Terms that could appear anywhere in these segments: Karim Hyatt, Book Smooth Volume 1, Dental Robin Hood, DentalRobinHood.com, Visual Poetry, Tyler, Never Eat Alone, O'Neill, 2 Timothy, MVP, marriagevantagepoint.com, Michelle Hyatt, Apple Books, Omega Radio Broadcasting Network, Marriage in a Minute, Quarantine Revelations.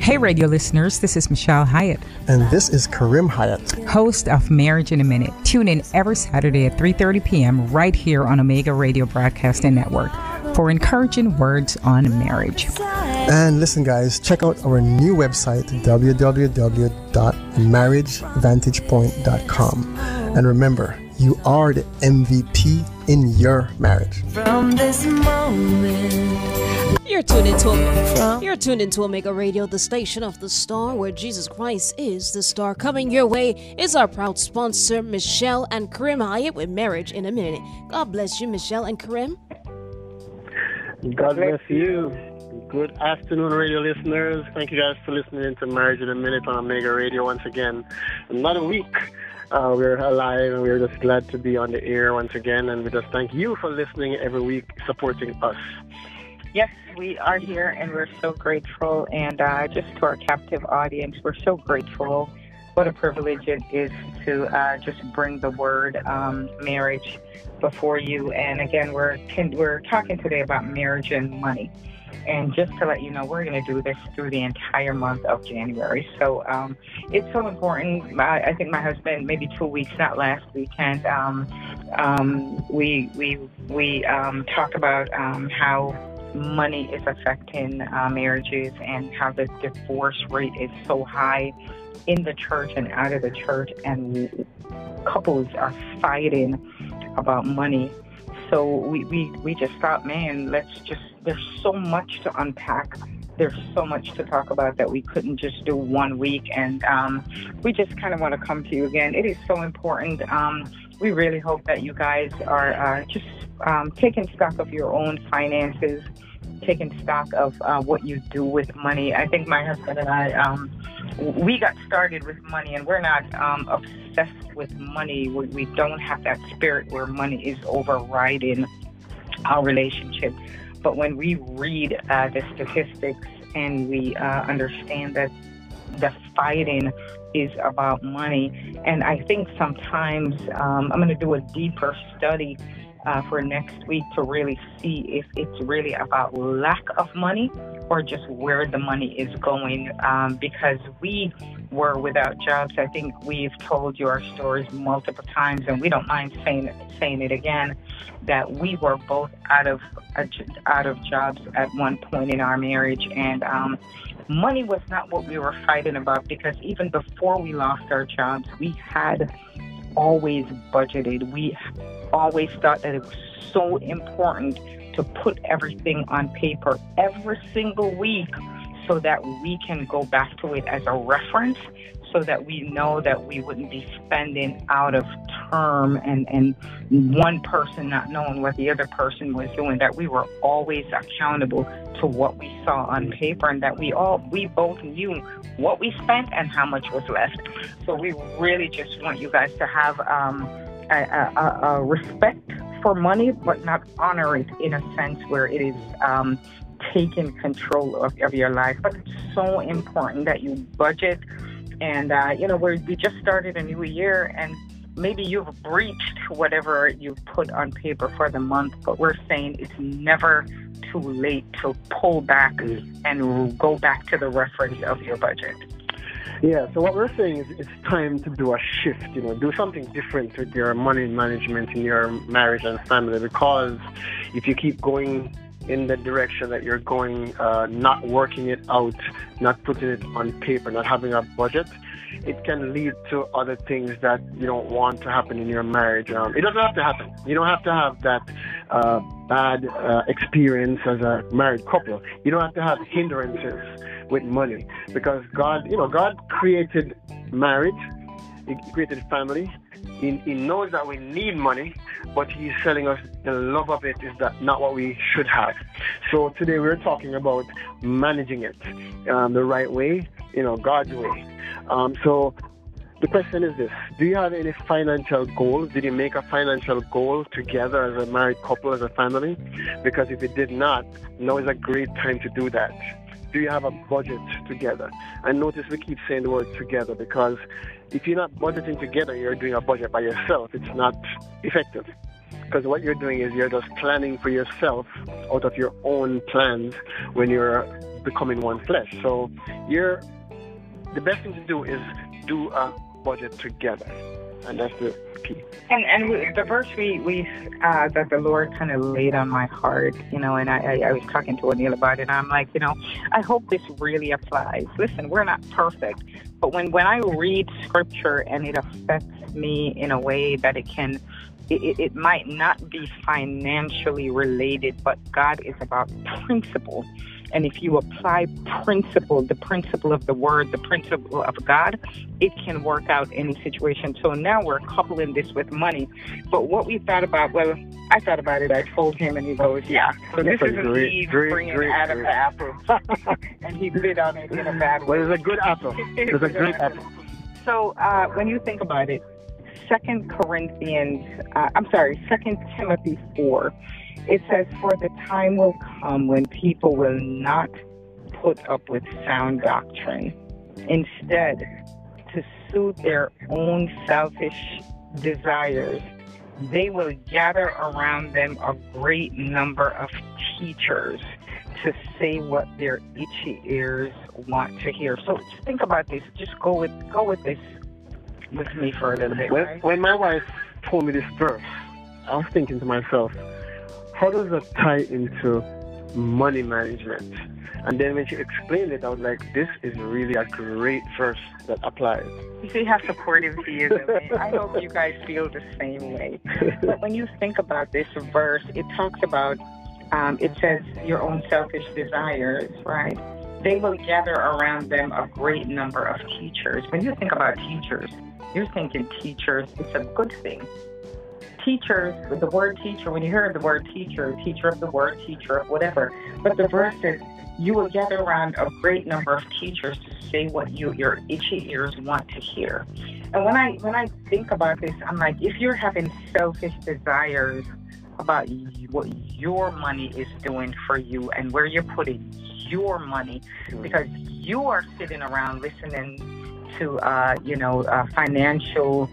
Hey, radio listeners, this is Michelle Hyatt. And this is Karim Hyatt, host of Marriage in a Minute. Tune in every Saturday at 3:30 p.m. right here on Omega Radio Broadcasting Network for encouraging words on marriage. And listen, guys, check out our new website, www.marriagevantagepoint.com. And remember, you are the MVP in your marriage. From this moment... You're tuned into Omega Radio, the station of the star, where Jesus Christ is the star. Coming your way is our proud sponsor, Michelle and Karim Hyatt, with Marriage in a Minute. God bless you, Michelle and Karim. God bless you. Good afternoon, radio listeners. Thank you guys for listening to Marriage in a Minute on Omega Radio once again. Another week. We're alive, and we're just glad to be on the air once again. And we just thank you for listening every week, supporting us. Yes, we are here, and we're so grateful. And just to our captive audience, we're so grateful. What a privilege it is to just bring the word marriage before you. And again, we're talking today about marriage and money. And just to let you know, we're going to do this through the entire month of January. So it's so important. I think my husband, maybe 2 weeks, not last weekend, we talked about how money is affecting marriages, and how the divorce rate is so high in the church and out of the church, and couples are fighting about money. So we just thought, man, there's so much to unpack. There's so much to talk about that we couldn't just do 1 week. And we just kind of want to come to you again. It is so important. We really hope that you guys are just taking stock of your own finances, taking stock of what you do with money. I think my husband and I, we got started with money, and we're not obsessed with money. We don't have that spirit where money is overriding our relationship. But when we read the statistics, and we understand that the fighting is about money, and I think sometimes I'm going to do a deeper study for next week to really see if it's really about lack of money or just where the money is going, because we were without jobs. I think we've told you our stories multiple times, and we don't mind saying it again, that we were both out of jobs at one point in our marriage. And money was not what we were fighting about, because even before we lost our jobs, we had always budgeted. We always thought that it was so important to put everything on paper every single week, so that we can go back to it as a reference, so that we know that we wouldn't be spending out of term, and one person not knowing what the other person was doing, that we were always accountable to what we saw on paper, and that we both knew what we spent and how much was left. So we really just want you guys to have a respect for money, but not honor it in a sense where it is taking control of your life. But it's so important that you budget. And, we just started a new year, and maybe you've breached whatever you put on paper for the month, but we're saying it's never too late to pull back and go back to the reference of your budget. Yeah, so what we're saying is it's time to do a shift, do something different with your money management in your marriage and family, because if you keep going in the direction that you're going, not working it out, not putting it on paper, not having a budget, it can lead to other things that you don't want to happen in your marriage. It doesn't have to happen. You don't have to have that bad experience as a married couple. You don't have to have hindrances with money, because God created marriage, He created family. He knows that we need money, but He's telling us the love of it is that not what we should have. So today we're talking about managing it the right way, God's way. So the question is this: do you have any financial goals? Did you make a financial goal together as a married couple, as a family? Because if you did not, now is a great time to do that. Do you have a budget together? And notice we keep saying the word together, because if you're not budgeting together, you're doing a budget by yourself. It's not effective. Because what you're doing is you're just planning for yourself out of your own plans when you're becoming one flesh. So the best thing to do is do a budget together. And that's the key. And the verse we that the Lord kind of laid on my heart, you know, and I was talking to O'Neill about it, and I'm like, you know, I hope this really applies. Listen, we're not perfect, but when I read scripture and it affects me in a way that it can, it might not be financially related, but God is about principle. And if you apply principle, the principle of the word, the principle of God, it can work out any situation. So now we're coupling this with money. But what we thought about, well, I thought about it. I told him and he goes, yeah. So this is an Eve bringing Adam the apple. And he bit on it in a bad way. Well, it was a good apple. It was a great apple. So when you think about it, 2 Timothy 4. It says, for the time will come when people will not put up with sound doctrine. Instead, to suit their own selfish desires, they will gather around them a great number of teachers to say what their itchy ears want to hear. So just think about this. Just go with this with me for a little bit. When my wife told me this verse, I was thinking to myself, how does that tie into money management? And then when she explained it, I was like, this is really a great verse that applies. You see how supportive he is of me. I hope you guys feel the same way. But when you think about this verse, it talks about, it says your own selfish desires, right? They will gather around them a great number of teachers. When you think about teachers, you're thinking teachers, it's a good thing. Teachers, the word teacher, when you hear the word teacher of the word, teacher of whatever. But the verse is, you will gather around a great number of teachers to say what your itchy ears want to hear. And when I think about this, I'm like, if you're having selfish desires about what your money is doing for you and where you're putting your money, because you are sitting around listening to, financial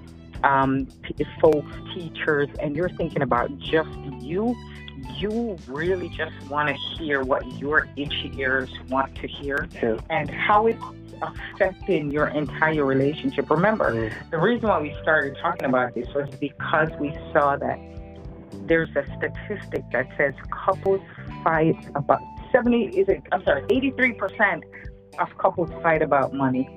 folks, teachers, and you're thinking about just you really just want to hear what your itchy ears want to hear, and how it's affecting your entire relationship. Remember, the reason why we started talking about this was because we saw that there's a statistic that says couples fight about 83% of couples fight about money.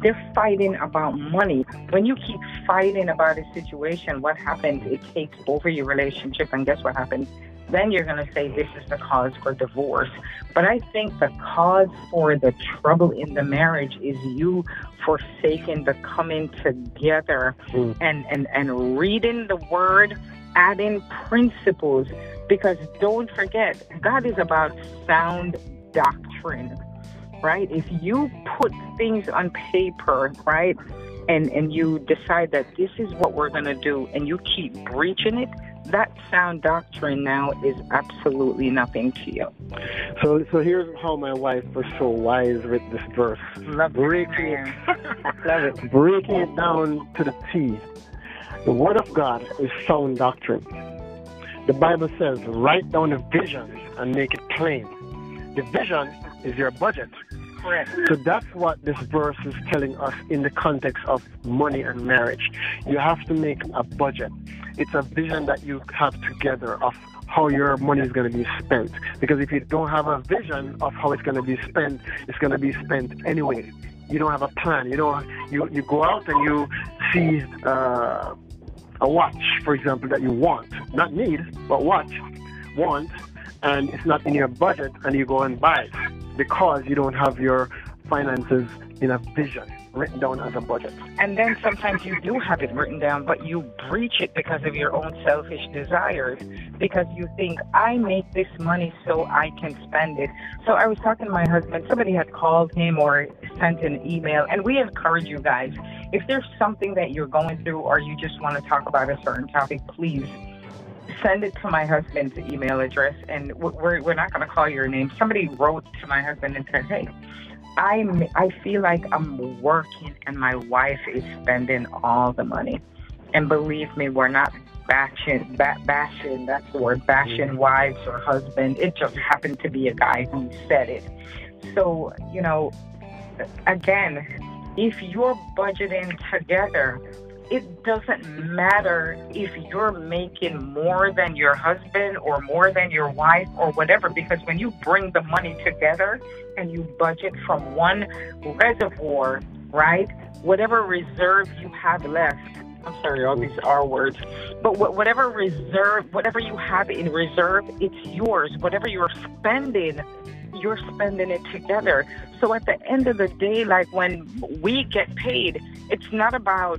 They're fighting about money. When you keep fighting about a situation, what happens? It takes over your relationship, and guess what happens? Then you're going to say this is the cause for divorce. But I think the cause for the trouble in the marriage is you forsaking the coming together and reading the word, adding principles. Because don't forget, God is about sound doctrine. Right? If you put things on paper, right, and you decide that this is what we're going to do and you keep breaching it, that sound doctrine now is absolutely nothing to you. So here's how my wife was so wise with this verse. Love breaking it. Love it. Breaking it down to the T. The Word of God is sound doctrine. The Bible says, write down a vision and make it plain. The vision is your budget. Correct. So that's what this verse is telling us in the context of money and marriage. You have to make a budget. It's a vision that you have together of how your money is going to be spent. Because if you don't have a vision of how it's going to be spent anyway. You don't have a plan. You don't. You go out and you see a watch, for example, that you want. Not need, but want. And it's not in your budget, and you go and buy it because you don't have your finances in a vision written down as a budget. And then sometimes you do have it written down, but you breach it because of your own selfish desires, because you think, I make this money so I can spend it. So I was talking to my husband. Somebody had called him or sent an email, and we encourage you guys, if there's something that you're going through or you just want to talk about a certain topic, please send it to my husband's email address, and we're not going to call your name. Somebody wrote to my husband and said, hey, I feel like I'm working and my wife is spending all the money. And believe me, we're not bashing wives or husband. It just happened to be a guy who said it. So, you know, again, if you're budgeting together, it doesn't matter if you're making more than your husband or more than your wife or whatever, because when you bring the money together and you budget from one reservoir, right, whatever reserve you have left, I'm sorry, all these R words, but whatever reserve, whatever you have in reserve, it's yours. Whatever you're spending it together. So at the end of the day, like when we get paid, it's not about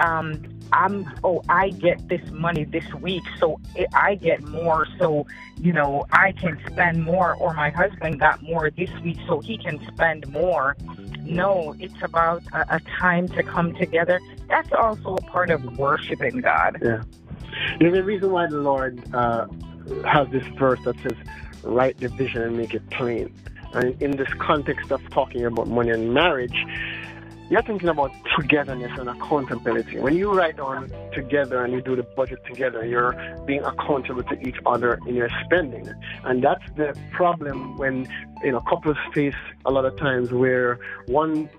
I get this money this week, so I get more, so, you know, I can spend more, or my husband got more this week, so he can spend more. No, it's about a time to come together. That's also a part of worshiping God. Yeah. You know, the reason why the Lord has this verse that says, write the vision and make it plain. And in this context of talking about money and marriage, you're thinking about togetherness and accountability. When you write on together and you do the budget together, you're being accountable to each other in your spending. And that's the problem when, you know, couples face a lot of times where one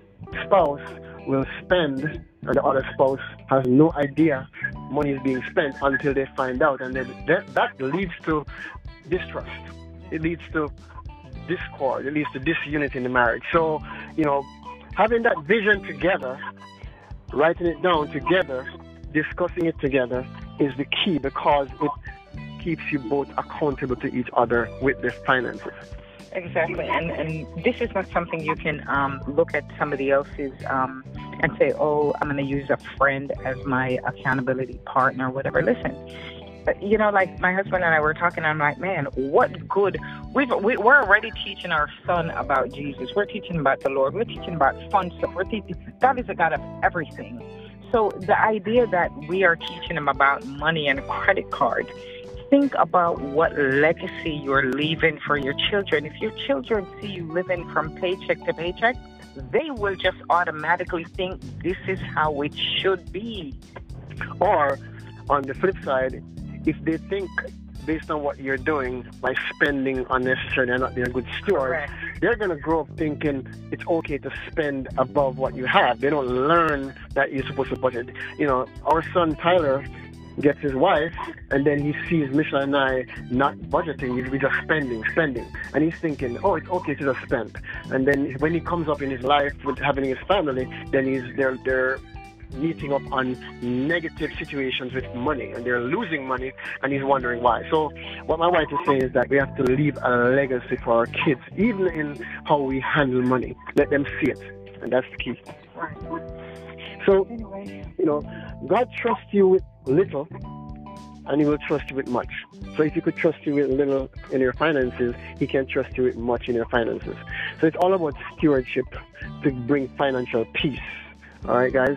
spouse will spend and the other spouse has no idea money is being spent until they find out. And then that leads to distrust. It leads to discord. It leads to disunity in the marriage. So, you know, having that vision together, writing it down together, discussing it together is the key, because it keeps you both accountable to each other with their finances. Exactly. And this is not something you can look at somebody else's and say, oh, I'm going to use a friend as my accountability partner or whatever. Listen, you know, like my husband and I were talking, I'm like, man, what good, we're already teaching our son about Jesus, we're teaching about the Lord, we're teaching about fun stuff, we're teaching, God is a God of everything. So the idea that we are teaching him about money and credit cards, think about what legacy you're leaving for your children. If your children see you living from paycheck to paycheck, they will just automatically think this is how it should be. Or on the flip side, if they think, based on what you're doing, by spending unnecessarily and not being a good steward, correct, they're going to grow up thinking it's okay to spend above what you have. They don't learn that you're supposed to budget. You know, our son Tyler gets his wife, and then he sees Michelle and I not budgeting. We're just spending. And he's thinking, oh, it's okay to just spend. And then when he comes up in his life with having his family, then they're meeting up on negative situations with money, and they're losing money, and he's wondering why. So what my wife is saying is that we have to leave a legacy for our kids, even in how we handle money. Let them see it, and that's the key. So, you know, God trusts you with little, and he will trust you with much. So if he could trust you with little in your finances, he can trust you with much in your finances. So it's all about stewardship to bring financial peace. All right, guys?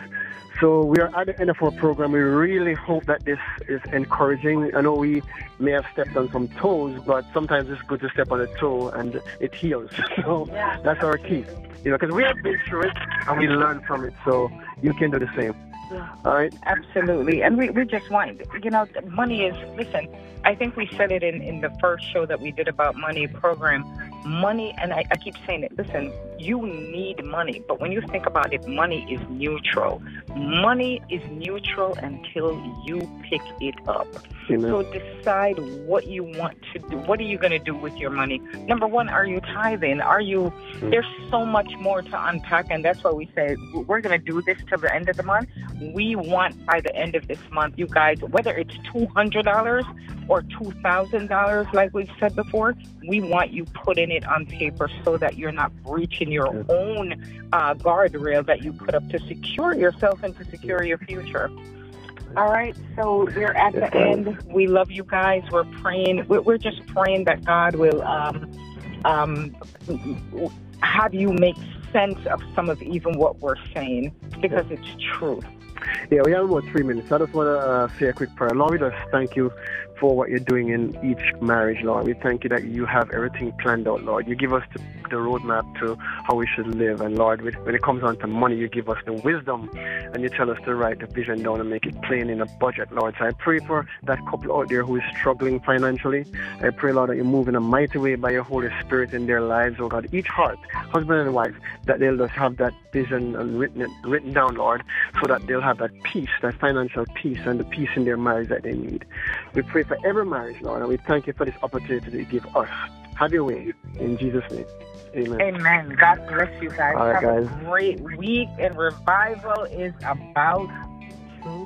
So we are at the end of our program. We really hope that this is encouraging. I know we may have stepped on some toes, but sometimes it's good to step on a toe and it heals. So that's our key. You know, because we have been through it and we learn from it. So you can do the same. Yeah. All right? Absolutely. And we just want, you know, money is, listen, I think we said it in the first show that we did about money program. Money, and I keep saying it, listen, you need money, but when you think about it, money is neutral. Money is neutral until you pick it up. Amen. So decide what you want to do. What are you going to do with your money? Number one, are you tithing? Are you, there's so much more to unpack, and that's why we say we're going to do this till the end of the month. We want by the end of this month, you guys, whether it's $200 or $2,000, like we've said before, we want you putting it on paper so that you're not breaching your own guardrail that you put up to secure yourself and to secure your future. All right, so we're at the end. We love you guys. We're praying. We're just praying that God will have you make sense of some of even what we're saying, because it's true. Yeah, we have about 3 minutes. I just want to say a quick prayer. Lord, we just thank you for what you're doing in each marriage, Lord. We thank you that you have everything planned out, Lord. You give us the roadmap to how we should live. And, Lord, when it comes down to money, you give us the wisdom and you tell us to write the vision down and make it plain in a budget, Lord. So I pray for that couple out there who is struggling financially. I pray, Lord, that you move in a mighty way by your Holy Spirit in their lives, oh God. Each heart, husband and wife, that they'll just have that vision written down, Lord, so that they'll have that peace, that financial peace and the peace in their marriage that they need. We pray for every marriage, Lord, and we thank you for this opportunity that you give us. Have your way. In Jesus' name. Amen. Amen. God bless you guys. All right, guys. Have a great week, and revival is about to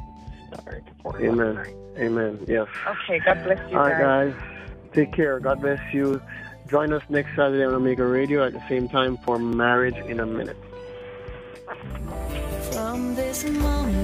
start. Amen. Amen. Yes. Okay. God bless you guys. All right, guys. Take care. God bless you. Join us next Saturday on Omega Radio at the same time for Marriage in a Minute. From this moment.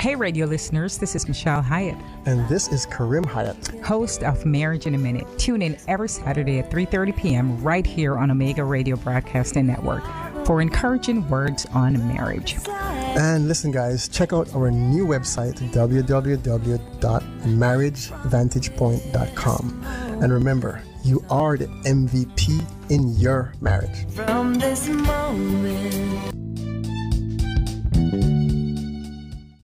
Hey, radio listeners, this is Michelle Hyatt. And this is Karim Hyatt, host of Marriage in a Minute. Tune in every Saturday at 3:30 p.m. right here on Omega Radio Broadcasting Network for encouraging words on marriage. And listen, guys, check out our new website, www.marriagevantagepoint.com. And remember, you are the MVP in your marriage. From this moment.